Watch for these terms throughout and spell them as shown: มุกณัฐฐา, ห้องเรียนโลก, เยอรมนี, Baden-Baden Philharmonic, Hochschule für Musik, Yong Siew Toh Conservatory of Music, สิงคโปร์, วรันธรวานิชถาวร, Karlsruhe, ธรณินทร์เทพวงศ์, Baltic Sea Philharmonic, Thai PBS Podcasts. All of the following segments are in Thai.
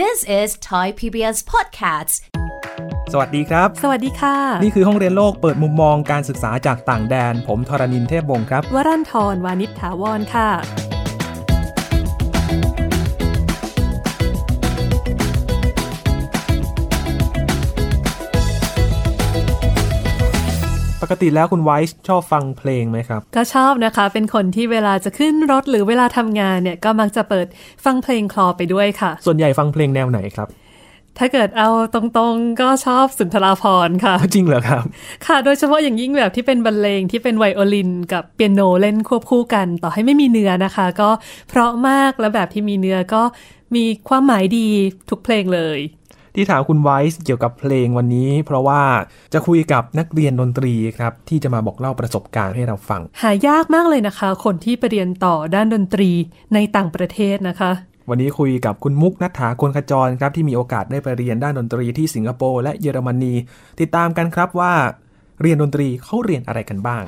This is Thai PBS Podcasts. สวัสดีครับสวัสดีค่ะนี่คือห้องเรียนโลกเปิดมุมมองการศึกษาจากต่างแดนผมธรณินทร์เทพวงศ์ครับวรันธรวานิชถาวรค่ะปกติแล้วคุณไวซ์ชอบฟังเพลงไหมครับก็ชอบนะคะเป็นคนที่เวลาจะขึ้นรถหรือเวลาทำงานเนี่ยก็มักจะเปิดฟังเพลงคลอไปด้วยค่ะส่วนใหญ่ฟังเพลงแนวไหนครับถ้าเกิดเอาตรงๆก็ชอบสุนทราภรณ์ค่ะจริงเหรอครับค่ะโดยเฉพาะอย่างยิ่งแบบที่เป็นบรรเลงที่เป็นไวโอลินกับเปียโนเล่นควบคู่กันต่อให้ไม่มีเนื้อนะคะก็เพราะมากและแบบที่มีเนื้อก็มีความหมายดีทุกเพลงเลยที่ถามคุณไวซ์เกี่ยวกับเพลงวันนี้เพราะว่าจะคุยกับนักเรียนดนตรีครับที่จะมาบอกเล่าประสบการณ์ให้เราฟังหายากมากเลยนะคะคนที่ไปเรียนต่อด้านดนตรีในต่างประเทศนะคะวันนี้คุยกับคุณมุกณัฐฐาคนขจรครับที่มีโอกาสได้ไปเรียนด้านดนตรีที่สิงคโปร์และเยอรมนีติดตามกันครับว่าเรียนดนตรีเขาเรียนอะไรกันบ้าง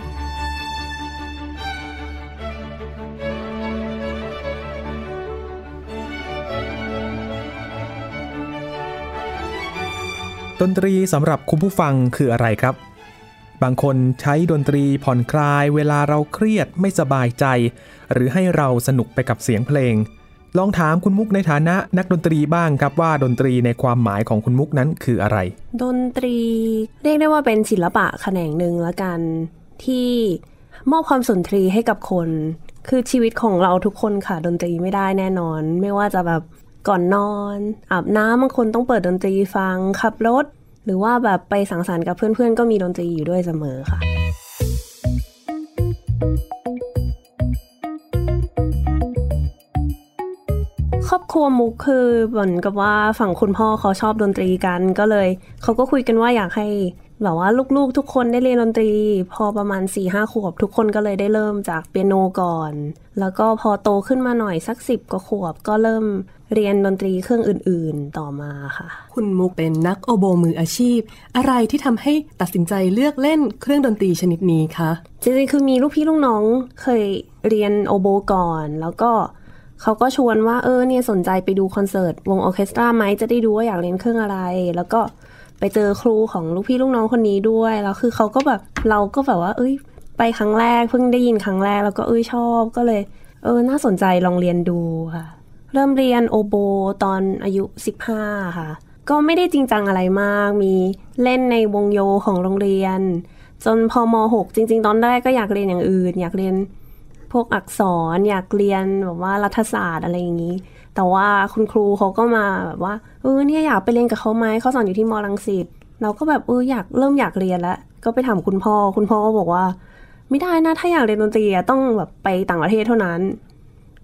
ดนตรีสำหรับคุณผู้ฟังคืออะไรครับบางคนใช้ดนตรีผ่อนคลายเวลาเราเครียดไม่สบายใจหรือให้เราสนุกไปกับเสียงเพลงลองถามคุณมุกในฐานะนักดนตรีบ้างครับว่าดนตรีในความหมายของคุณมุกนั้นคืออะไรดนตรีเรียกได้ว่าเป็นศิลปะแขนงหนึ่งละกันที่มอบความสุนทรีย์ให้กับคนคือชีวิตของเราทุกคนค่ะดนตรีไม่ได้แน่นอนไม่ว่าจะแบบก่อนนอนอาบน้ำบางคนต้องเปิดดนตรีฟังขับรถหรือว่าแบบไปสังสรรค์กับเพื่อนๆก็มีดนตรีอยู่ด้วยเสมอค่ะครอบครัวมุกคือเหมือนกับว่าฝั่งคุณพ่อเขาชอบดนตรีกันก็เลยเขาก็คุยกันว่าอยากให้แบบว่าลูกๆทุกคนได้เรียนดนตรีพอประมาณ 4-5 ขวบทุกคนก็เลยได้เริ่มจากเปียโนก่อนแล้วก็พอโตขึ้นมาหน่อยสัก10กว่าขวบก็เริ่มเรียนดนตรีเครื่องอื่นๆต่อมาค่ะคุณมุกเป็นนักโอโบมืออาชีพอะไรที่ทำให้ตัดสินใจเลือกเล่นเครื่องดนตรีชนิดนี้คะจริงๆคือมีลูกพี่ลูกน้องเคยเรียนโอโบก่อนแล้วก็เขาก็ชวนว่าเนี่ยสนใจไปดูคอนเสิร์ตวงออร์เคสตราไหมจะได้ดูว่าอยากเล่นเครื่องอะไรแล้วก็ไปเจอครูของลูกพี่ลูกน้องคนนี้ด้วยแล้วคือเขาก็แบบเราก็แบบว่าไปครั้งแรกเพิ่งได้ยินครั้งแรกแล้วก็ชอบก็เลยน่าสนใจลองเรียนดูค่ะเริ่มเรียนโอโบตอนอายุ15ค่ะก็ไม่ได้จริงจังอะไรมากมีเล่นในวงโยของโรงเรียนจนพอม.6 จริงๆตอนแรกก็อยากเรียนอย่างอื่นอยากเรียนพวกอักษรอยากเรียนแบบว่ารัฐศาสตร์อะไรอย่างนี้แต่ว่าคุณครูเขาก็มาแบบว่าเนี่ยอยากไปเรียนกับเขาไหมเขาสอนอยู่ที่ม.รังสิตเราก็แบบอยากเรียนแล้วก็ไปถามคุณพ่อคุณพ่อก็บอกว่าไม่ได้นะถ้าอยากเรียนดนตรีต้องแบบไปต่างประเทศเท่านั้น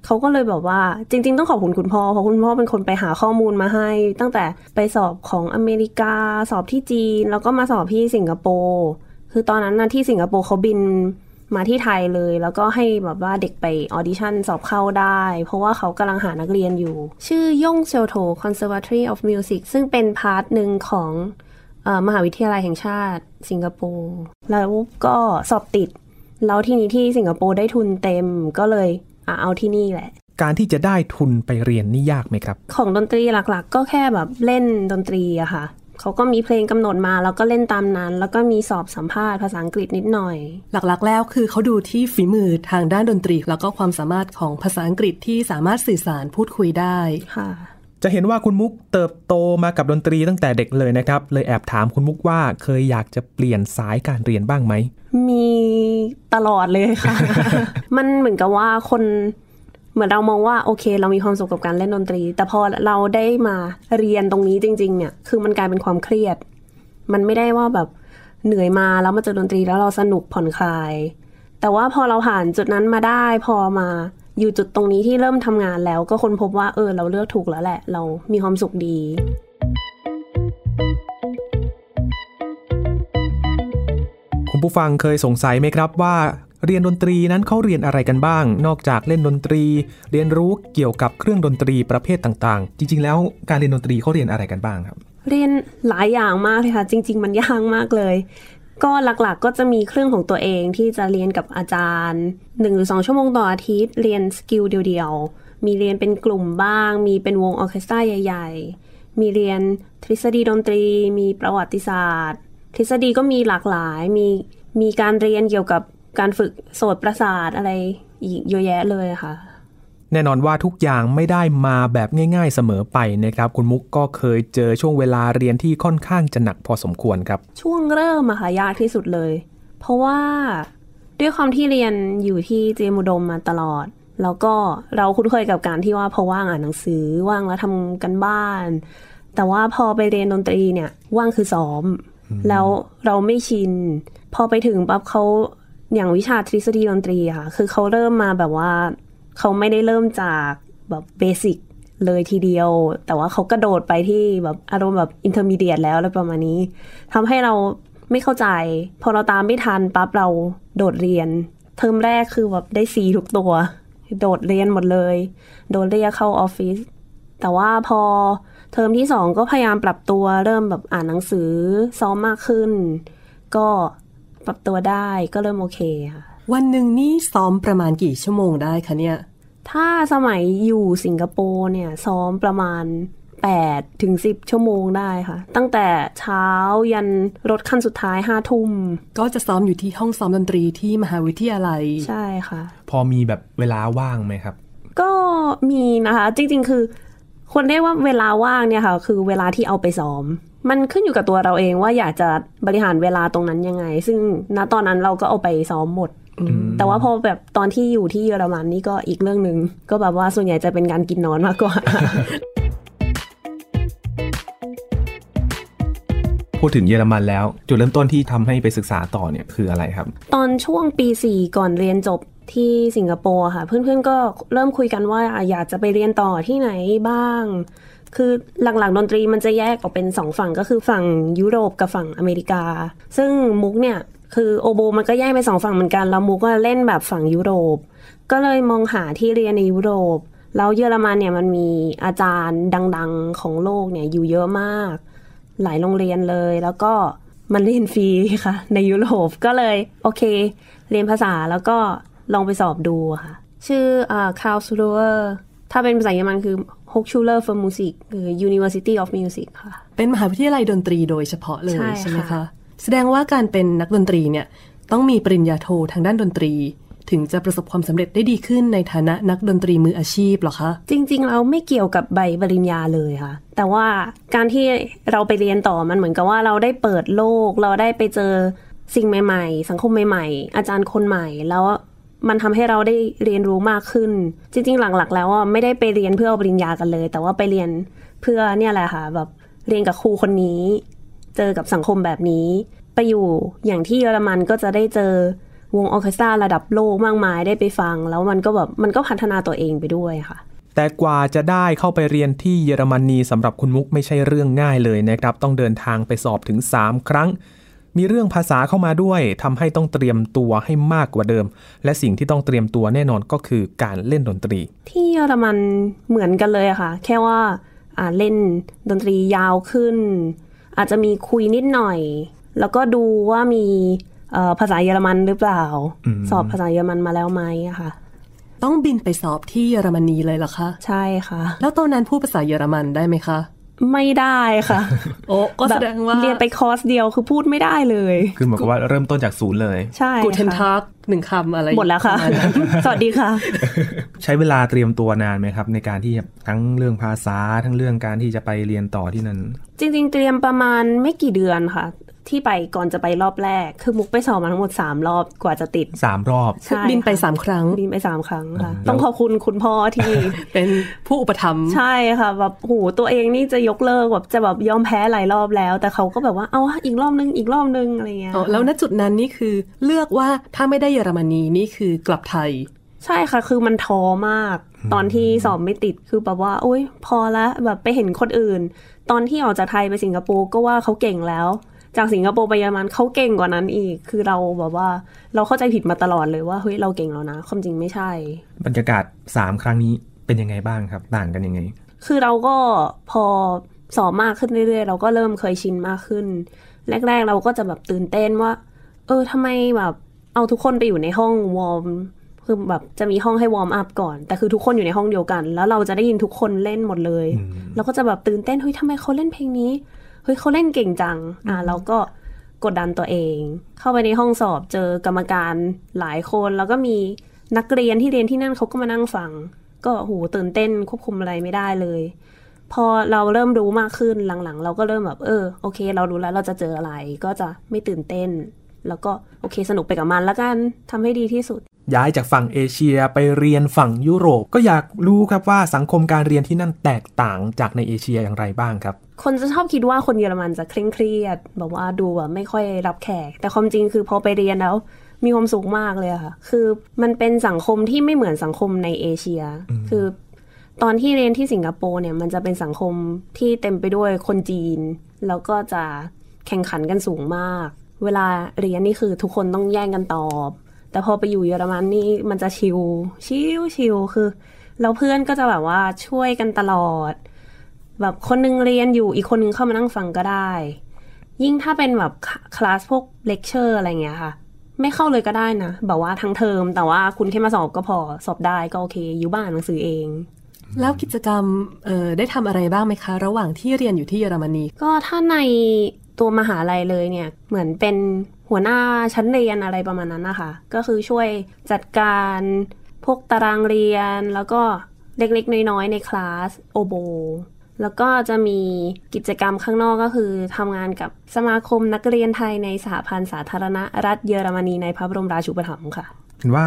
เขาก็เลยแบบว่าจริงๆต้องขอบคุณคุณพ่อเพราะคุณพ่อเป็นคนไปหาข้อมูลมาให้ตั้งแต่ไปสอบของอเมริกาสอบที่จีนแล้วก็มาสอบที่สิงคโปร์คือตอนนั้นนะที่สิงคโปร์เขาบินมาที่ไทยเลยแล้วก็ให้แบบว่าเด็กไปออดิชั่นสอบเข้าได้เพราะว่าเขากำลังหานักเรียนอยู่ชื่อ Yong Siew Toh Conservatory of Music ซึ่งเป็นพาร์ทหนึ่งของมหาวิทยาลัยแห่งชาติสิงคโปร์แล้วก็สอบติดแล้วที่นี้ที่สิงคโปร์ได้ทุนเต็มก็เลยเอาที่นี่แหละการที่จะได้ทุนไปเรียนนี่ยากไหมครับของดนตรีหลักๆก็แค่แบบเล่นดนตรีอะค่ะเขาก็มีเพลงกำหนดมาแล้วก็เล่นตามนั้นแล้วก็มีสอบสัมภาษณ์ภาษาอังกฤษนิดหน่อยหลักๆแล้วคือเขาดูที่ฝีมือทางด้านดนตรีแล้วก็ความสามารถของภาษาอังกฤษที่สามารถสื่อสารพูดคุยได้ค่ะจะเห็นว่าคุณมุกเติบโตมากับดนตรีตั้งแต่เด็กเลยนะครับเลยแอบถามคุณมุกว่าเคยอยากจะเปลี่ยนสายการเรียนบ้างไหมมีตลอดเลยค่ะ มันเหมือนกับว่าคนเหมือนเรามองว่าโอเคเรามีความสุขกับการเล่นดนตรีแต่พอเราได้มาเรียนตรงนี้จริงๆเนี่ยคือมันกลายเป็นความเครียดมันไม่ได้ว่าแบบเหนื่อยมาแล้วมาเจอดนตรีแล้วเราสนุกผ่อนคลายแต่ว่าพอเราผ่านจุดนั้นมาได้พอมาอยู่จุดตรงนี้ที่เริ่มทำงานแล้วก็ค้นพบว่าเราเลือกถูกแล้วแหละเรามีความสุขดีคุณผู้ฟังเคยสงสัยไหมครับว่าเรียนดนตรีนั้นเขาเรียนอะไรกันบ้างนอกจากเล่นดนตรีเรียนรู้เกี่ยวกับเครื่องดนตรีประเภทต่างๆจริงๆแล้วการเรียนดนตรีเขาเรียนอะไรกันบ้างครับเรียนหลายอย่างมากเลยค่ะจริงๆมันยากมากเลยก็หลักๆก็จะมีเครื่องของตัวเองที่จะเรียนกับอาจารย์1 หรือ 2 ชั่วโมงต่ออาทิตย์เรียนสกิลเดียว มีเรียนเป็นกลุ่มบ้างมีเป็นวงออร์เคสตราใหญ่ๆมีเรียนทฤษฎีดนตรีมีประวัติศาสตร์ทฤษฎีก็มีหลากหลายมีการเรียนเกี่ยวกับการฝึกโสตประสาทอะไรอีกเยอะแยะเลยค่ะแน่นอนว่าทุกอย่างไม่ได้มาแบบง่ายๆเสมอไปนะครับคุณมุกก็เคยเจอช่วงเวลาเรียนที่ค่อนข้างจะหนักพอสมควรครับช่วงเริ่มอะค่ะยากที่สุดเลยเพราะว่าด้วยความที่เรียนอยู่ที่เตรียมอุดมมาตลอดแล้วก็เราคุ้นเคยกับการที่ว่าพอว่างอ่านหนังสือว่างแล้วทำกันบ้านแต่ว่าพอไปเรียนดนตรีเนี่ยว่างคือซ้อมแล้วเราไม่ชินพอไปถึงปั๊บเขาอย่างวิชาทฤษฎีดนตรีค่ะคือเขาเริ่มมาแบบว่าเขาไม่ได้เริ่มจากแบบเบสิกเลยทีเดียวแต่ว่าเขากระโดดไปที่แบบอารมณ์แบบอินเทอร์มีเดียตแล้วอะไรประมาณนี้ทำให้เราไม่เข้าใจพอเราตามไม่ทันปั๊บเราโดดเรียนเทอมแรกคือแบบได้Cทุกตัวโดดเรียนหมดเลยโดนเรียกเข้าออฟฟิศแต่ว่าพอเทอมที่2ก็พยายามปรับตัวเริ่มแบบอ่านหนังสือซ้อมมากขึ้นก็ปรับตัวได้ก็เริ่มโอเคค่ะวันหนึ่งนี่ซ้อมประมาณกี่ชั่วโมงได้คะเนี่ยถ้าสมัยอยู่สิงคโปร์เนี่ยซ้อมประมาณ8-10 ชั่วโมงได้ค่ะตั้งแต่เช้ายันรถคันสุดท้าย 5 ทุ่มก็จะซ้อมอยู่ที่ห้องซ้อมดนตรีที่มหาวิทยาลัยใช่ค่ะพอมีแบบเวลาว่างไหมครับก็มีนะคะจริงๆคือคนเรียกว่าเวลาว่างเนี่ยค่ะคือเวลาที่เอาไปซ้อมมันขึ้นอยู่กับตัวเราเองว่าอยากจะบริหารเวลาตรงนั้นยังไงซึ่งณตอนนั้นเราก็เอาไปซ้อมหมดแต่ว่าพอแบบตอนที่อยู่ที่เยอรมันนี่ก็อีกเรื่องนึงก็แบบว่าส่วนใหญ่จะเป็นการกินนอนมากกว่า พูดถึงเยอรมันแล้วจุดเริ่มต้นที่ทำให้ไปศึกษาต่อเนี่ยคืออะไรครับตอนช่วงปี4ก่อนเรียนจบที่สิงคโปร์ค่ะเพื่อนๆก็เริ่มคุยกันว่าอยากจะไปเรียนต่อที่ไหนบ้างคือหลักๆดนตรีมันจะแยกออกเป็น2ฝั่งก็คือฝั่งยุโรปกับฝั่งอเมริกาซึ่งมุกเนี่ยคือโอโบมันก็แยกไป2ฝั่งเหมือนกันแล้วมุกก็เล่นแบบฝั่งยุโรปก็เลยมองหาที่เรียนในยุโรปแล้วเยอรมันเนี่ยมันมีอาจารย์ดังๆของโลกเนี่ยอยู่เยอะมากหลายโรงเรียนเลยแล้วก็มันเรียนฟรีค่ะในยุโรปก็เลยโอเคเรียนภาษาแล้วก็ลองไปสอบดูค่ะชื่อKarlsruhe ถ้าเป็นภาษาเยอรมันคือ Hochschule für Musik คือ University of Music ค่ะเป็นมหาวิทยาลัยดนตรีโดยเฉพาะเลยใช่ไหมคะแสดงว่าการเป็นนักดนตรีเนี่ยต้องมีปริญญาโททางด้านดนตรีถึงจะประสบความสำเร็จได้ดีขึ้นในฐานะนักดนตรีมืออาชีพหรอคะจริงๆเราไม่เกี่ยวกับใบปริญญาเลยค่ะแต่ว่าการที่เราไปเรียนต่อมันเหมือนกับว่าเราได้เปิดโลกเราได้ไปเจอสิ่งใหม่ๆสังคมใหม่ๆอาจารย์คนใหม่แล้วมันทำให้เราได้เรียนรู้มากขึ้นจริงๆหลักๆแล้วอ่ะไม่ได้ไปเรียนเพื่อเอาปริญญากันเลยแต่ว่าไปเรียนเพื่อเนี่ยแหละค่ะแบบเรียนกับครูคนนี้เจอกับสังคมแบบนี้ไปอยู่อย่างที่เยอรมันก็จะได้เจอวงออเคสตราระดับโลกมากมายได้ไปฟังแล้วมันก็แบบมันก็พัฒนาตัวเองไปด้วยค่ะแต่กว่าจะได้เข้าไปเรียนที่เยอรมนีสำหรับคุณมุกไม่ใช่เรื่องง่ายเลยนะครับต้องเดินทางไปสอบถึง3ครั้งมีเรื่องภาษาเข้ามาด้วยทำให้ต้องเตรียมตัวให้มากกว่าเดิมและสิ่งที่ต้องเตรียมตัวแน่นอนก็คือการเล่นดนตรีที่เยอรมันเหมือนกันเลยค่ะแค่ว่าเล่นดนตรียาวขึ้นอาจจะมีคุยนิดหน่อยแล้วก็ดูว่ามีภาษาเยอรมันหรือเปล่าสอบภาษาเยอรมันมาแล้วไหมค่ะต้องบินไปสอบที่เยอรมนีเลยเหรอคะใช่ค่ะแล้วตอนนั้นพูดภาษาเยอรมันได้ไหมคะไม่ได้ค่ะโอ้ก็แสดงว่าเรียนไปคอร์สเดียวคือพูดไม่ได้เลยคือหมายความว่าเริ่มต้นจากศูนย์เลยใช่ค่ะกูเทนทักหนึ่งคำอะไรหมดแล้วค่ะสวัสดีค่ะใช้เวลาเตรียมตัวนานไหมครับในการที่ทั้งเรื่องภาษาทั้งเรื่องการที่จะไปเรียนต่อที่นั่นจริงๆเตรียมประมาณไม่กี่เดือนค่ะที่ไปก่อนจะไปรอบแรกคือมุกไปสอบมาทั้งหมด3รอบกว่าจะติด3รอบบินไป3ครั้งบินไป3ครั้งค่ะต้องขอบคุณคุณพ่อที่ เป็นผู้อุปถัมภ์ใช่ค่ะแบบโหตัวเองนี่จะยกเลิกแบบจะแบบยอมแพ้หลายรอบแล้วแต่เขาก็แบบว่าเอาอีกรอบนึงอีกรอบนึงอะไรเงี้ยแล้วณจุดนั้นนี่คือเลือกว่าถ้าไม่ได้เยอรมนีนี่คือกลับไทยใช่ค่ะคือมันท้อมากตอนที่สอบไม่ติดคือแบบว่าโอ๊ยพอละแบบไปเห็นคนอื่นตอนที่ออกจากไทยไปสิงคโปร์ก็ว่าเขาเก่งแล้วจากสิงคโปร์ไปเยอรมันเขาเก่งกว่านั้นอีกคือเราแบบว่าเราเข้าใจผิดมาตลอดเลยว่าเฮ้ยเราเก่งแล้วนะความจริงไม่ใช่บรรยากาศ3ครั้งนี้เป็นยังไงบ้างครับต่างกันยังไงคือเราก็พอสอบมากขึ้นเรื่อยๆเราก็เริ่มเคยชินมากขึ้นแรกๆเราก็จะแบบตื่นเต้นว่าทำไมแบบเอาทุกคนไปอยู่ในห้องวอร์ม คือแบบจะมีห้องให้วอร์มอัพก่อนแต่คือทุกคนอยู่ในห้องเดียวกันแล้วเราจะได้ยินทุกคนเล่นหมดเลยเราก็จะแบบตื่นเต้นเฮ้ยทำไมเขาเล่นเพลงนี้เฮ้ยเขาเล่นเก่งจังเราก็กดดันตัวเองเข้าไปในห้องสอบเจอกรรมการหลายคนแล้วก็มีนักเรียนที่เรียนที่นั่นเขาก็มานั่งฟังก็โหตื่นเต้นควบคุมอะไรไม่ได้เลยพอเราเริ่มรู้มากขึ้นหลังๆเราก็เริ่มแบบโอเคเรารู้แล้วเราจะเจออะไรก็จะไม่ตื่นเต้นแล้วก็โอเคสนุกไปกับมันแล้วกันทำให้ดีที่สุดย้ายจากฝั่งเอเชียไปเรียนฝั่งยุโรปก็อยากรู้ครับว่าสังคมการเรียนที่นั่นแตกต่างจากในเอเชียอย่างไรบ้างครับคนจะชอบคิดว่าคนเยอรมันจะเคร่งเครียดแบบว่าดูแบบไม่ค่อยรับแขกแต่ความจริงคือพอไปเรียนแล้วมีความสุขมากเลยค่ะคือมันเป็นสังคมที่ไม่เหมือนสังคมในเอเชียคือตอนที่เรียนที่สิงคโปร์เนี่ยมันจะเป็นสังคมที่เต็มไปด้วยคนจีนแล้วก็จะแข่งขันกันสูงมากเวลาเรียนนี่คือทุกคนต้องแย่งกันตอบแต่พอไปอยู่เยอรมันนี่มันจะชิลคือแล้วเพื่อนก็จะแบบว่าช่วยกันตลอดแบบคนนึงเรียนอยู่อีกคนนึงเข้ามานั่งฟังก็ได้ยิ่งถ้าเป็นแบบคลาสพวกเลคเชอร์อะไรเงี้ยค่ะไม่เข้าเลยก็ได้นะแบบว่าทั้งเทอมแต่ว่าคุณแค่มาสอบก็พอสอบได้ก็โอเคอยู่บ้านหนังสือเองแล้วกิจกรรมได้ทำอะไรบ้างไหมคะระหว่างที่เรียนอยู่ที่เยอรมนีก็ถ้าในตัวมหาลัยเลยเนี่ยเหมือนเป็นหัวหน้าชั้นเรียนอะไรประมาณนั้นนะคะก็คือช่วยจัดการพวกตารางเรียนแล้วก็เล็กๆน้อยๆในคลาสโอโบแล้วก็จะมีกิจกรรมข้างนอกก็คือทำงานกับสมาคมนักเรียนไทยในสหพันธ์สาธารณรัฐเยอรมนีในพระบรมราชูปถัมภ์ค่ะเห็นว่า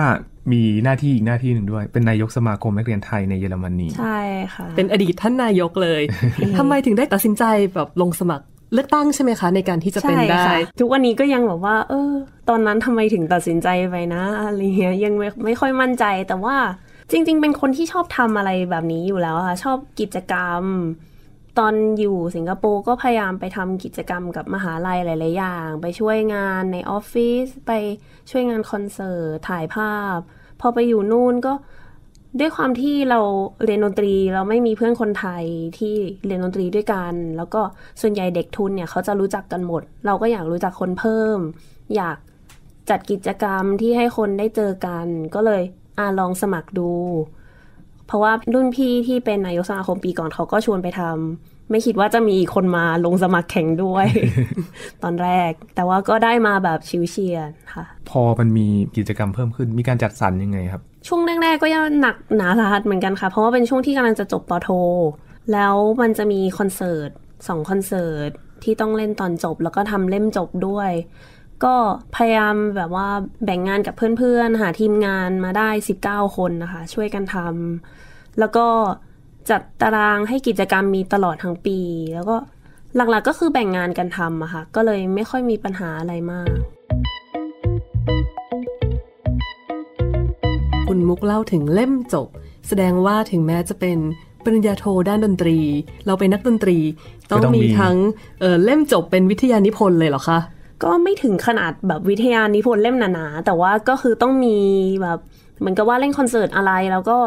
มีหน้าที่อีกหน้าที่หนึ่งด้วยเป็นนายกสมาคมนักเรียนไทยในเยอรมนีใช่ค่ะเป็นอดีตท่านนายกเลย ทำไมถึงได้ตัดสินใจแบบลงสมัครเลือกตั้งใช่ไหมคะในการที่จะเป็นได้ทุกวันนี้ก็ยังบอกว่าตอนนั้นทำไมถึงตัดสินใจไปนะอะไรเงี้ยยังไม่ค่อยมั่นใจแต่ว่าจริงๆเป็นคนที่ชอบทำอะไรแบบนี้อยู่แล้วค่ะชอบกิจกรรมตอนอยู่สิงคโปร์ก็พยายามไปทำกิจกรรมกับมหาลัยหลายๆอย่างไปช่วยงานในออฟฟิศไปช่วยงานคอนเสิร์ตถ่ายภาพพอไปอยู่นู่นก็ด้วยความที่เราเรียนดนตรีเราไม่มีเพื่อนคนไทยที่เรียนดนตรีด้วยกันแล้วก็ส่วนใหญ่เด็กทุนเนี่ยเขาจะรู้จักกันหมดเราก็อยากรู้จักคนเพิ่มอยากจัดกิจกรรมที่ให้คนได้เจอกันก็เลยลองสมัครดูเพราะว่ารุ่นพี่ที่เป็นนายกสมาคมปีก่อนเขาก็ชวนไปทำไม่คิดว่าจะมีคนมาลงสมัครแข่งด้วย ตอนแรกแต่ว่าก็ได้มาแบบชิวเชียนค่ะพอมันมีกิจกรรมเพิ่มขึ้นมีการจัดสรรยังไงครับช่วงแรกๆก็ยังหนักหนาสาหัสเหมือนกันค่ะเพราะว่าเป็นช่วงที่กำลังจะจบป.โทแล้วมันจะมีคอนเสิร์ต2คอนเสิร์ตที่ต้องเล่นตอนจบแล้วก็ทำเล่มจบด้วยก็พยายามแบบว่าแบ่งงานกับเพื่อนๆหาทีมงานมาได้19คนนะคะช่วยกันทำแล้วก็จัดตารางให้กิจกรรมมีตลอดทั้งปีแล้วก็หลักๆก็คือแบ่งงานกันทำอะค่ะก็เลยไม่ค่อยมีปัญหาอะไรมากคุณมุกเล่าถึงเล่มจบแสดงว่าถึงแม้จะเป็นปริญญาโทด้านดนตรีเราเป็นนักดนตรีต้องมีทั้งเล่มจบเป็นวิทยานิพนธ์เลยเหรอคะก็ไม่ถึงขนาดแบบวิทยานิพนธ์เล่มหนาๆแต่ว่าก็คือต้องมีแบบเหมือนกับว่าเล่นคอนเสิร์ตอะไรแล้วก็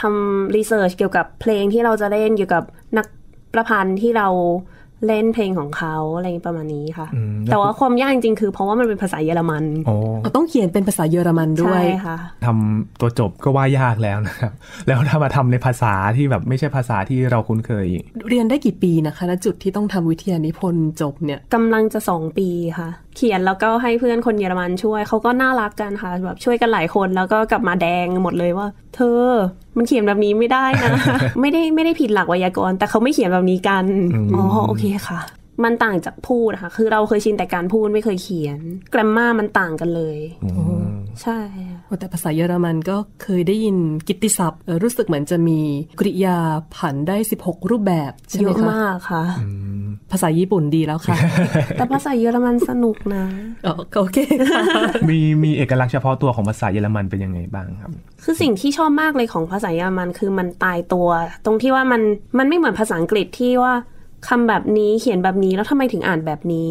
ทำรีเสิร์ชเกี่ยวกับเพลงที่เราจะเล่นเกี่ยวกับนักประพันธ์ที่เราเล่นเพลงของเขาอะไรประมาณนี้ค่ะแต่ว่าความยากจริงๆคือเพราะว่ามันเป็นภาษาเยอรมันต้องเขียนเป็นภาษาเยอรมันด้วยใช่ค่ะทำตัวจบก็ว่ายากแล้วนะครับแล้วถ้ามาทำในภาษาที่แบบไม่ใช่ภาษาที่เราคุ้นเคยเรียนได้กี่ปีนะคะณจุดที่ต้องทำวิทยานิพนธ์จบเนี่ยกำลังจะ2ปีค่ะเขียนแล้วก็ให้เพื่อนคนเยอรมันช่วยเขาก็น่ารักกันค่ะแบบช่วยกันหลายคนแล้วก็กลับมาแดงหมดเลยว่าเธอมันเขียนแบบนี้ไม่ได้นะ ไม่ได้ผิดหลักไวยากรณ์แต่เขาไม่เขียนแบบนี้กันอ๋อโอเคค่ะมันต่างจากพูดนะคะคือเราเคยชินแต่การพูดไม่เคยเขียนแกรมม่ามันต่างกันเลยใช่แต่ภาษาเยอรมันก็เคยได้ยินกิตติศัพท์รู้สึกเหมือนจะมีกริยาผันได้16รูปแบบเยอะมากค่ะภาษาญี่ปุ่นดีแล้วค่ะ แต่ภาษาเยอรมันสนุกนะโอเค มีเอกลักษณ์เฉพาะตัวของภาษาเยอรมันเป็นยังไงบ้างครับคือสิ่งที่ชอบมากเลยของภาษาเยอรมันคือมันตายตัวตรงที่ว่ามันไม่เหมือนภาษาอังกฤษที่ว่าคำแบบนี้เขียนแบบนี้แล้วทำไมถึงอ่านแบบนี้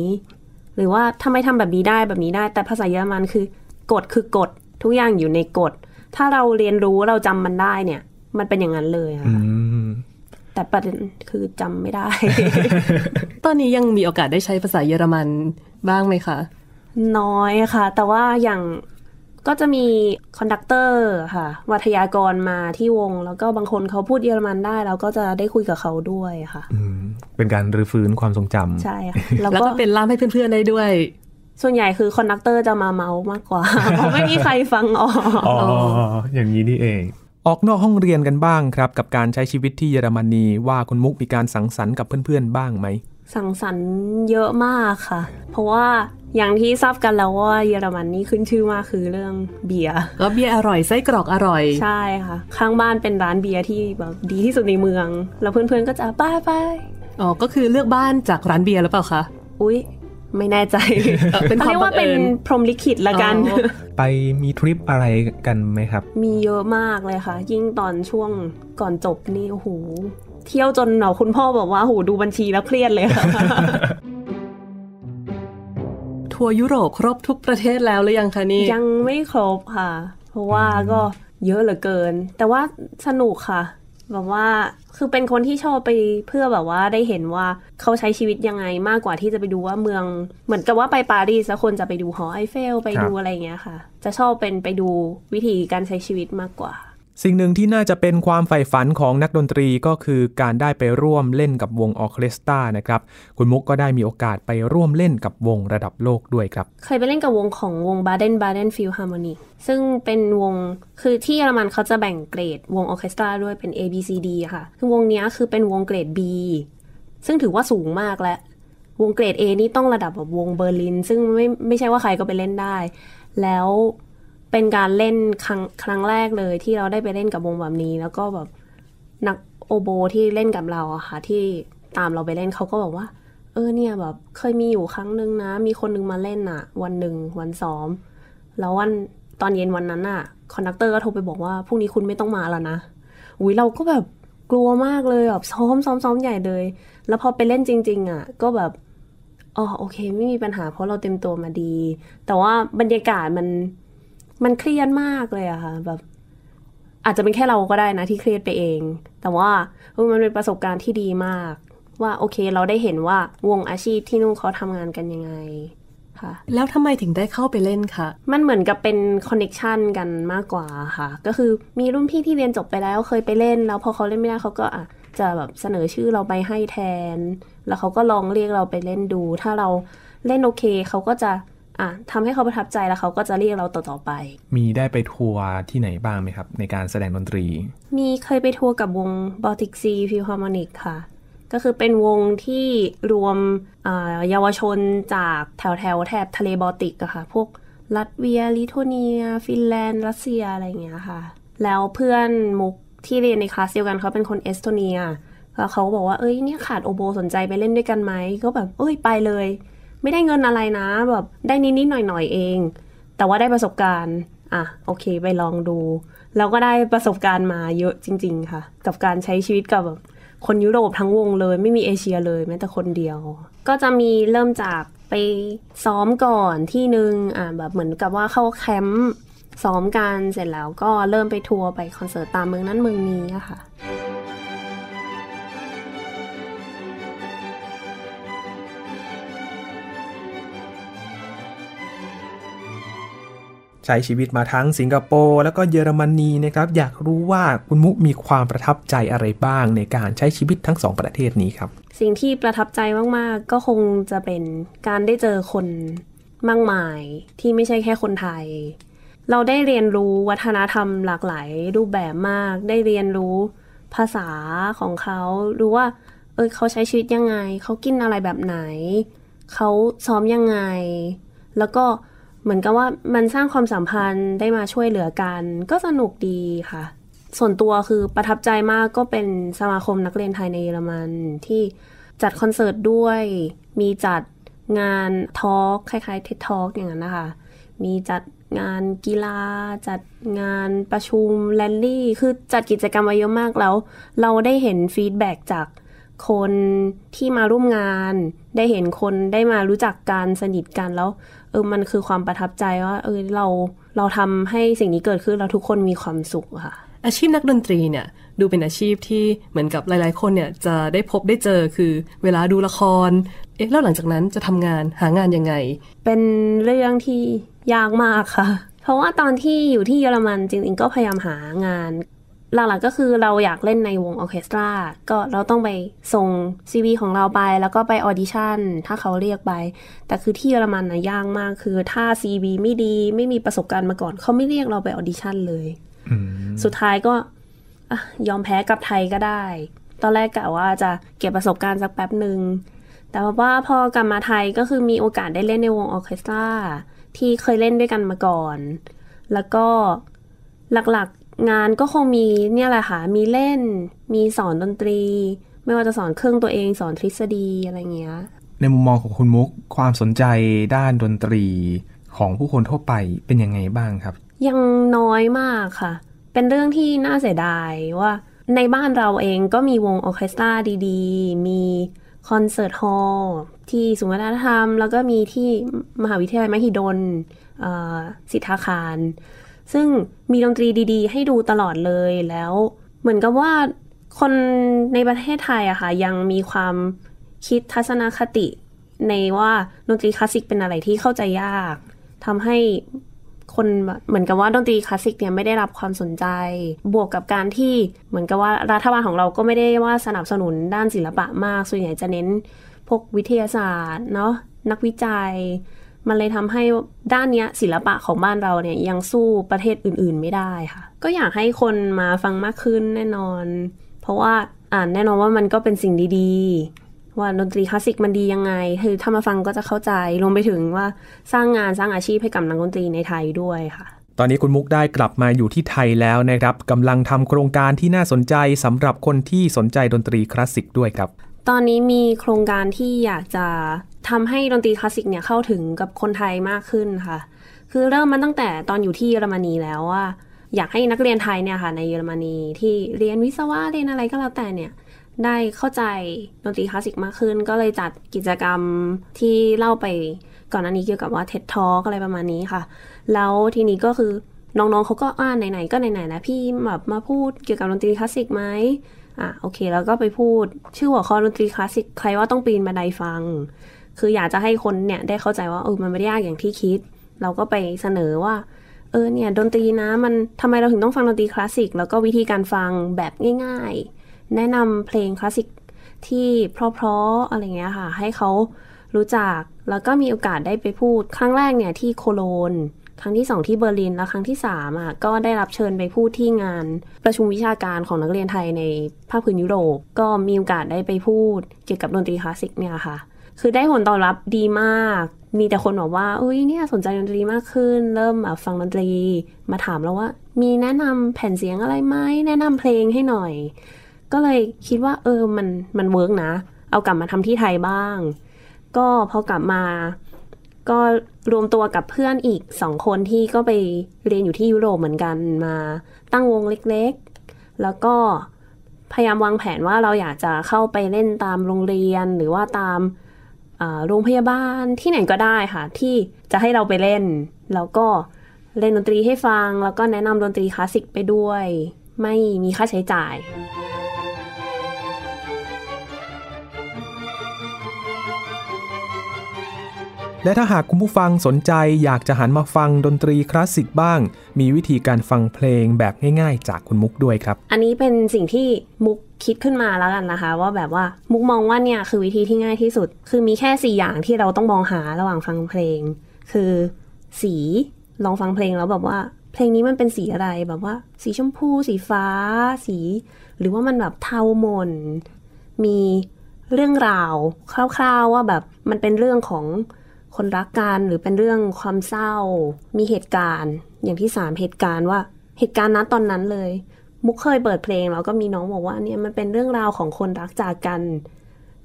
หรือว่าทำไมทำแบบนี้ได้แบบนี้ได้แต่ภาษาเยอรมันคือกฎคือกฎทุกอย่างอยู่ในกฎถ้าเราเรียนรู้เราจำมันได้เนี่ยมันเป็นอย่างนั้นเลยค่ะแต่ประเด็นคือจำไม่ได้ ตอนนี้ยังมีโอกาสได้ใช้ภาษาเยอรมันบ้างไหมคะน้อยค่ะแต่ว่าอย่าง ก็จะมีคอนดักเตอร์ค่ะวัทยากรมาที่วงแล้วก็บางคนเขาพูดเยอรมันได้เราก็จะได้คุยกับเขาด้วยค่ะเป็นการรื้อฟื้นความทรงจำใช่ค่ะ แล้วก็เป็นล่ามให้เพื่อนๆได้ด้วยส่วนใหญ่คือคอนดักเตอร์จะมาเมามากกว่า เพราะไม่มีใครฟังออก อ๋อ อย่างนี้นี่เองออกนอกห้องเรียนกันบ้างครับกับการใช้ชีวิตที่เยอรมนีว่าคุณมุกมีการสังสรรค์กับเพื่อนๆบ้างไหมสังสรรค์เยอะมากค่ะเพราะว่าอย่างที่ทราบกันแล้วว่าเยอรมันนี่ขึ้นชื่อมากคือเรื่องเบียร์ก็เบียร์อร่อยไส้กรอกอร่อยใช่ค่ะข้างบ้านเป็นร้านเบียร์ที่แบบดีที่สุดในเมืองแล้วเพื่อนๆก็จะไปอ๋อก็คือเลือกบ้านจากร้านเบียร์หรือเปล่าคะอุ๊ยไม่แน่ใจ เขาเรียกว่าเป็นพรหมลิขิตละกัน ไปมีทริปอะไรกันไหมครับมีเยอะมากเลยค่ะยิ่งตอนช่วงก่อนจบนี่โอ้โหเที่ยวจนเหรอคุณพ่อบอกว่าโอ้โหดูบัญชีแล้วเครียดเลยค่ะ ทัวร์ยุโรปครบทุกประเทศแล้วหรือยังคะนี่ยังไม่ครบค่ะเพราะว่าก็เยอะเหลือเกินแต่ว่าสนุกค่ะแบบว่าคือเป็นคนที่ชอบไปเพื่อแบบว่าได้เห็นว่าเขาใช้ชีวิตยังไงมากกว่าที่จะไปดูว่าเมืองเหมือนกับว่าไปปารีสแล้วคนจะไปดูหอไอเฟลไปดูอะไรอย่างเงี้ยค่ะจะชอบเป็นไปดูวิธีการใช้ชีวิตมากกว่าสิ่งหนึ่งที่น่าจะเป็นความใฝ่ฝันของนักดนตรีก็คือการได้ไปร่วมเล่นกับวงออร์เคสตรานะครับคุณมุกก็ได้มีโอกาสไปร่วมเล่นกับวงระดับโลกด้วยครับเคยไปเล่นกับวงของวง Baden-Baden Philharmonic ซึ่งเป็นวงคือที่เยอรมันเขาจะแบ่งเกรดวงออร์เคสตราด้วยเป็น A B C D ค่ะคือวงนี้คือเป็นวงเกรด B ซึ่งถือว่าสูงมากและวงเกรด A นี่ต้องระดับแบบวงเบอร์ลินซึ่งไม่ใช่ว่าใครก็ไปเล่นได้แล้วเป็นการเล่นครั้งแรกเลยที่เราได้ไปเล่นกับวงแบบนี้แล้วก็แบบนักโอโบที่เล่นกับเราอะค่ะที่ตามเราไปเล่นเขาก็บอกว่าเนี่ยแบบเคยมีอยู่ครั้งนึงนะมีคนนึงมาเล่นอะวันหนึ่งวันซ้อมแล้ววันตอนเย็นวันนั้นอะคอนดักเตอร์ก็โทรไปบอกว่าพรุ่งนี้คุณไม่ต้องมาแล้วนะอุ้ยเราก็แบบกลัวมากเลยแบบซ้อมใหญ่เลยแล้วพอไปเล่นจริงๆอะก็แบบอ๋อโอเคไม่มีปัญหาเพราะเราเต็มตัวมาดีแต่ว่าบรรยากาศมันเครียดมากเลยอะค่ะแบบอาจจะเป็นแค่เราก็ได้นะที่เครียดไปเองแต่ว่ามันเป็นประสบการณ์ที่ดีมากว่าโอเคเราได้เห็นว่าวงอาชีพที่นู่นเขาทำงานกันยังไงค่ะแล้วทำไมถึงได้เข้าไปเล่นคะมันเหมือนกับเป็นคอนเนคชั่นกันมากกว่าค่ะก็คือมีรุ่นพี่ที่เรียนจบไปแล้วเคยไปเล่นแล้วพอเขาเล่นไม่ได้เขาก็อ่ะจะแบบเสนอชื่อเราไปให้แทนแล้วเขาก็ลองเรียกเราไปเล่นดูถ้าเราเล่นโอเคเขาก็จะทำให้เขาประทับใจแล้วเขาก็จะเรียกเราต่อไปมีได้ไปทัวร์ที่ไหนบ้างไหมครับในการแสดงดนตรีมีเคยไปทัวร์กับวง Baltic Sea Philharmonic ค่ะก็คือเป็นวงที่รวมเยาวชนจากแถบทะเลบอลติกอะค่ะพวกลัตเวียลิทัวเนียฟินแลนด์รัสเซียอะไรอย่างเงี้ยค่ะแล้วเพื่อนมุกที่เรียนในคลาสเดียวกันเขาเป็นคนเอสโตเนียแล้วเขาบอกว่าเอ้ยเนี่ยขาดโอโบสนใจไปเล่นด้วยกันไหมก็แบบเอ้ยไปเลยไม่ได้เงินอะไรนะแบบได้นิดๆหน่อยๆเองแต่ว่าได้ประสบการณ์โอเคไปลองดูแล้วก็ได้ประสบการณ์มาเยอะจริงๆค่ะกับการใช้ชีวิตกับแบบคนยุโรปทั้งวงเลยไม่มีเอเชียเลยแม้แต่คนเดียวก็จะมีเริ่มจากไปซ้อมก่อนที่นึงแบบเหมือนกับว่าเข้าแคมป์ซ้อมกันเสร็จแล้วก็เริ่มไปทัวร์ไปคอนเสิร์ตตามเมืองนั้นเมืองนี้ค่ะใช้ชีวิตมาทั้งสิงคโปร์แล้วก็เยอรมนีนะครับอยากรู้ว่าคุณมุกมีความประทับใจอะไรบ้างในการใช้ชีวิตทั้งสองประเทศนี้ครับสิ่งที่ประทับใจมากๆก็คงจะเป็นการได้เจอคนมากมายที่ไม่ใช่แค่คนไทยเราได้เรียนรู้วัฒนธรรมหลากหลายรูปแบบมากได้เรียนรู้ภาษาของเขารู้ว่าเขาใช้ชีวิตยังไงเขากินอะไรแบบไหนเขาซ้อมยังไงแล้วก็เหมือนกับว่ามันสร้างความสัมพันธ์ได้มาช่วยเหลือกันก็สนุกดีค่ะส่วนตัวคือประทับใจมากก็เป็นสมาคมนักเรียนไทยในเยอรมันที่จัดคอนเสิร์ตด้วยมีจัดงานทอล์คคล้ายๆเท็ดทอล์คอย่างนั้นนะคะมีจัดงานกีฬาจัดงานประชุมแรลลี่คือจัดกิจกรรมไว้เยอะมากแล้วเราได้เห็นฟีดแบ็กจากคนที่มาร่วมงานได้เห็นคนได้มารู้จักกันสนิทกันแล้วมันคือความประทับใจว่าเราทำให้สิ่งนี้เกิดขึ้นเราทุกคนมีความสุขค่ะอาชีพนักดนตรีเนี่ยดูเป็นอาชีพที่เหมือนกับหลายๆคนเนี่ยจะได้พบได้เจอคือเวลาดูละครแล้วหลังจากนั้นจะทำงานหางานยังไงเป็นเรื่องที่ยากมากค่ะ เพราะว่าตอนที่อยู่ที่เยอรมันจริงๆก็พยายามหางานหลักๆก็คือเราอยากเล่นในวงออร์เคสตราก็เราต้องไปส่งซีวีของเราไปแล้วก็ไปออดิชั่นถ้าเขาเรียกไปแต่คือที่เยอรมันนะยากมากคือถ้าซีวีไม่ดีไม่มีประสบการณ์มาก่อนเขาไม่เรียกเราไปออดิชั่นเลยสุดท้ายก็ยอมแพ้กลับไทยก็ได้ตอนแรกกะว่าจะเก็บประสบการณ์สักแป๊บนึงแต่ว่าพอกลับมาไทยก็คือมีโอกาสได้เล่นในวงออร์เคสตราที่เคยเล่นด้วยกันมาก่อนแล้วก็หลักๆงานก็คงมีเนี่ยแหละค่ะมีเล่นมีสอนดนตรีไม่ว่าจะสอนเครื่องตัวเองสอนทฤษฎีอะไรเงี้ยในมุมมองของคุณมุกความสนใจด้านดนตรีของผู้คนทั่วไปเป็นยังไงบ้างครับยังน้อยมากค่ะเป็นเรื่องที่น่าเสียดายว่าในบ้านเราเองก็มีวงออร์เคสตราดีๆมีคอนเสิร์ตฮอลล์ที่ศูนย์วัฒนธรรมแล้วก็มีที่มหาวิทยาลัยมหิดลศิทธาคารซึ่งมีดนตรีดีๆให้ดูตลอดเลยแล้วเหมือนกับว่าคนในประเทศไทยอะค่ะยังมีความคิดทัศนคติในว่าดนตรีคลาสสิกเป็นอะไรที่เข้าใจยากทำให้คนเหมือนกับว่าดนตรีคลาสสิกเนี่ยไม่ได้รับความสนใจบวกกับการที่เหมือนกับว่ารัฐบาลของเราก็ไม่ได้ว่าสนับสนุนด้านศิลปะมากส่วนใหญ่จะเน้นพวกวิทยาศาสตร์เนาะนักวิจัยมันเลยทำให้ด้านเนี้ยศิลปะของบ้านเราเนี่ยยังสู้ประเทศอื่นๆไม่ได้ค่ะก็อยากให้คนมาฟังมากขึ้นแน่นอนเพราะว่าแน่นอนว่ามันก็เป็นสิ่งดีๆว่าดนตรีคลาสสิกมันดียังไงคือถ้ามาฟังก็จะเข้าใจรวมไปถึงว่าสร้างงานสร้างอาชีพให้กับนักดนตรีในไทยด้วยค่ะตอนนี้คุณมุกได้กลับมาอยู่ที่ไทยแล้วนะครับกำลังทำโครงการที่น่าสนใจสำหรับคนที่สนใจดนตรีคลาสสิกด้วยครับตอนนี้มีโครงการที่อยากจะทำให้ดนตรีคลาสสิกเนี่ยเข้าถึงกับคนไทยมากขึ้นค่ะคือเริ่มมาตั้งแต่ตอนอยู่ที่เยอรมนีแล้วว่าอยากให้นักเรียนไทยเนี่ยค่ะในเยอรมนีที่เรียนวิศวะเรียนอะไรก็แล้วแต่เนี่ยได้เข้าใจดนตรีคลาสสิกมากขึ้นก็เลยจัดกิจกรรมที่เล่าไปก่อนหน้านี้เกี่ยวกับว่า TED Talk อะไรประมาณนี้ค่ะแล้วทีนี้ก็คือน้องๆเขาก็ไหนๆก็ไหนๆนะพี่แบบมาพูดเกี่ยวกับดนตรีคลาสสิกไหมโอเคแล้วก็ไปพูดชื่อหัวข้อดนตรีคลาสสิกใครว่าต้องปีนบันไดฟังคืออยากจะให้คนเนี่ยได้เข้าใจว่ามันไม่ได้ยากอย่างที่คิดเราก็ไปเสนอว่าเนี่ยดนตรีนะมันทำไมเราถึงต้องฟังดนตรีคลาสสิกแล้วก็วิธีการฟังแบบง่ายๆแนะนำเพลงคลาสสิกที่เพราะๆอะไรเงี้ยค่ะให้เขารู้จักแล้วก็มีโอกาสได้ไปพูดครั้งแรกเนี่ยที่โคโลนครั้งที่2ที่เบอร์ลินแล้วครั้งที่3ก็ได้รับเชิญไปพูดที่งานประชุมวิชาการของนักเรียนไทยในภาคพื้นยุโรปก็มีโอกาสได้ไปพูดเกี่ยวกับดนตรีคลาสสิกเนี่ยค่ะคือได้ผลตอบรับดีมากมีแต่คนบอกว่าเนี่ยสนใจดนตรีมากขึ้นเริ่มฟังดนตรีมาถามแล้วว่ามีแนะนำแผ่นเสียงอะไรไหมแนะนำเพลงให้หน่อยก็เลยคิดว่ามันเวิร์กนะเอากลับมาทำที่ไทยบ้างก็พอกลับมาก็รวมตัวกับเพื่อนอีก2คนที่ก็ไปเรียนอยู่ที่ยุโรปเหมือนกันมาตั้งวงเล็กๆแล้วก็พยายามวางแผนว่าเราอยากจะเข้าไปเล่นตามโรงเรียนหรือว่าตามโรงพยาบาลที่ไหนก็ได้ค่ะที่จะให้เราไปเล่นแล้วก็เล่นดนตรีให้ฟังแล้วก็แนะนำดนตรีคลาสสิกไปด้วยไม่มีค่าใช้จ่ายและถ้าหากคุณผู้ฟังสนใจอยากจะหันมาฟังดนตรีคลาสสิกบ้างมีวิธีการฟังเพลงแบบง่ายๆจากคุณมุกด้วยครับอันนี้เป็นสิ่งที่มุกคิดขึ้นมาแล้วกันนะคะว่าแบบว่ามุกมองว่าเนี่ยคือวิธีที่ง่ายที่สุดคือมีแค่4อย่างที่เราต้องมองหาระหว่างฟังเพลงคือสีลองฟังเพลงแล้วแบบว่าเพลงนี้มันเป็นสีอะไรแบบว่าสีชมพูสีฟ้าสีหรือว่ามันแบบเทาหม่นมีเรื่องราวคร่าวๆว่าแบบมันเป็นเรื่องของคนรักกันหรือเป็นเรื่องความเศร้ามีเหตุการณ์อย่างที่3เหตุการณ์ว่าเหตุการณ์นั้นตอนนั้นเลยมุกเคยเปิดเพลงแล้วก็มีน้องบอกว่าเนี่ยมันเป็นเรื่องราวของคนรักจากกัน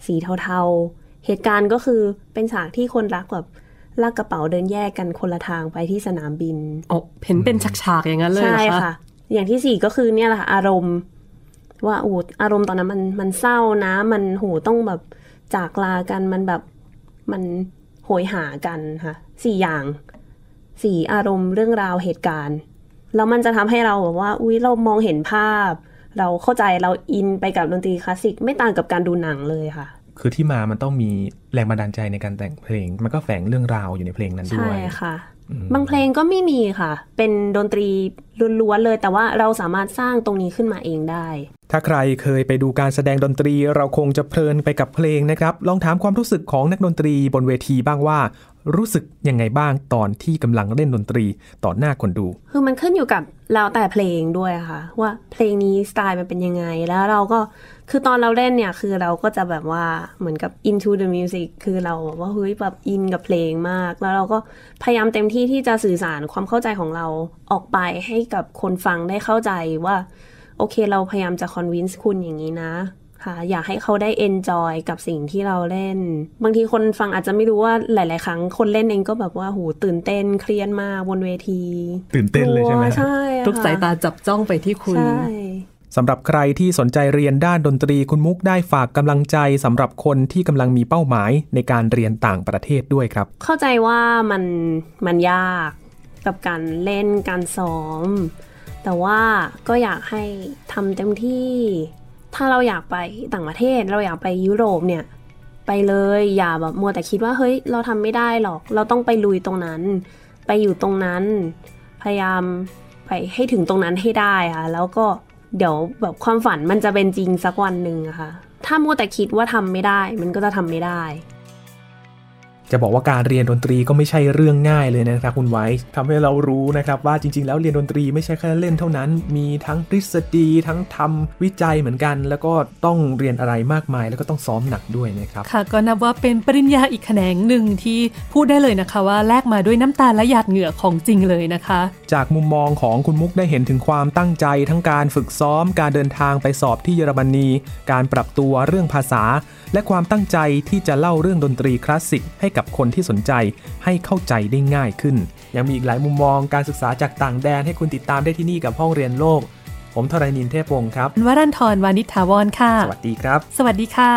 สีเทาๆเหตุการณ์ก็คือเป็นฉากที่คนรักแบบลากกระเป๋าเดินแยกกันคนละทางไปที่สนามบินเห็นเป็นฉากๆอย่างนั้นเลยใช่ค่ะอย่างที่4ก็คือเนี่ยแหละอารมณ์ว่าอารมณ์ตอนนั้นมันเศร้านะมันต้องแบบจากลากันมันแบบมันโหยหากันค่ะ4อย่าง4อารมณ์เรื่องราวเหตุการณ์แล้วมันจะทำให้เราแบบว่าเรามองเห็นภาพเราเข้าใจเราอินไปกับดนตรีคลาสสิกไม่ต่างกับการดูหนังเลยค่ะ คือที่มามันต้องมีแรงบันดาลใจในการแต่งเพลงมันก็แฝงเรื่องราวอยู่ในเพลงนั้นด้วยใช่ค่ะบางเพลงก็ไม่มีค่ะเป็นดนตรีล้วนๆเลยแต่ว่าเราสามารถสร้างตรงนี้ขึ้นมาเองได้ถ้าใครเคยไปดูการแสดงดนตรีเราคงจะเพลินไปกับเพลงนะครับลองถามความรู้สึกของนักดนตรีบนเวทีบ้างว่ารู้สึกยังไงบ้างตอนที่กำลังเล่นดนตรีต่อหน้าคนดูคือมันขึ้นอยู่กับเราแต่เพลงด้วยค่ะว่าเพลงนี้สไตล์มันเป็นยังไงแล้วเราก็คือตอนเราเล่นเนี่ยคือเราก็จะแบบว่าเหมือนกับ into the music คือเราแบบว่าเฮ้ยแบบอินกับเพลงมากแล้วเราก็พยายามเต็มที่ที่จะสื่อสารความเข้าใจของเราออกไปให้กับคนฟังได้เข้าใจว่าโอเคเราพยายามจะ convince คุณอย่างนี้นะค่ะอยากให้เขาได้ enjoy กับสิ่งที่เราเล่นบางทีคนฟังอาจจะไม่รู้ว่าหลายๆครั้งคนเล่นเองก็แบบว่าหูตื่นเต้นเครียดมากบนเวทีตื่นเต้นเลยใช่ไหมใช่ทุกสายตาจับจ้องไปที่คุณสำหรับใครที่สนใจเรียนด้านดนตรีคุณมุกได้ฝากกำลังใจสำหรับคนที่กำลังมีเป้าหมายในการเรียนต่างประเทศด้วยครับเข้าใจว่ามันยากกับการเล่นการซ้อมแต่ว่าก็อยากให้ทำเต็มที่ถ้าเราอยากไปต่างประเทศเราอยากไปยุโรปเนี่ยไปเลยอย่าแบบมัวแต่คิดว่าเฮ้ยเราทำไม่ได้หรอกเราต้องไปลุยตรงนั้นไปอยู่ตรงนั้นพยายามไปให้ถึงตรงนั้นให้ได้ค่ะแล้วก็เดี๋ยวแบบความฝันมันจะเป็นจริงสักวันหนึ่งอะค่ะถ้ามัวแต่คิดว่าทำไม่ได้มันก็จะทำไม่ได้จะบอกว่าการเรียนดนตรีก็ไม่ใช่เรื่องง่ายเลยนะครับคุณไว้ทำให้เรารู้นะครับว่าจริงๆแล้วเรียนดนตรีไม่ใช่แค่เล่นเท่านั้นมีทั้งทฤษฎีทั้งทำวิจัยเหมือนกันแล้วก็ต้องเรียนอะไรมากมายแล้วก็ต้องซ้อมหนักด้วยนะครับค่ะก็นับว่าเป็นปริญญาอีกแขนงหนึ่งที่พูดได้เลยนะคะว่าแลกมาด้วยน้ำตาและหยาดเหงื่อของจริงเลยนะคะจากมุมมองของคุณมุกได้เห็นถึงความตั้งใจทั้งการฝึกซ้อมการเดินทางไปสอบที่เยอรมนีการปรับตัวเรื่องภาษาและความตั้งใจที่จะเล่าเรื่องดนตรีคลาสสิกให้กับคนที่สนใจให้เข้าใจได้ง่ายขึ้นยังมีอีกหลายมุมมองการศึกษาจากต่างแดนให้คุณติดตามได้ที่นี่กับห้องเรียนโลกผมธรณินทร์เทพวงศ์ครับวรันทร์ วานิชถาวรค่ะสวัสดีครับสวัสดีค่ะ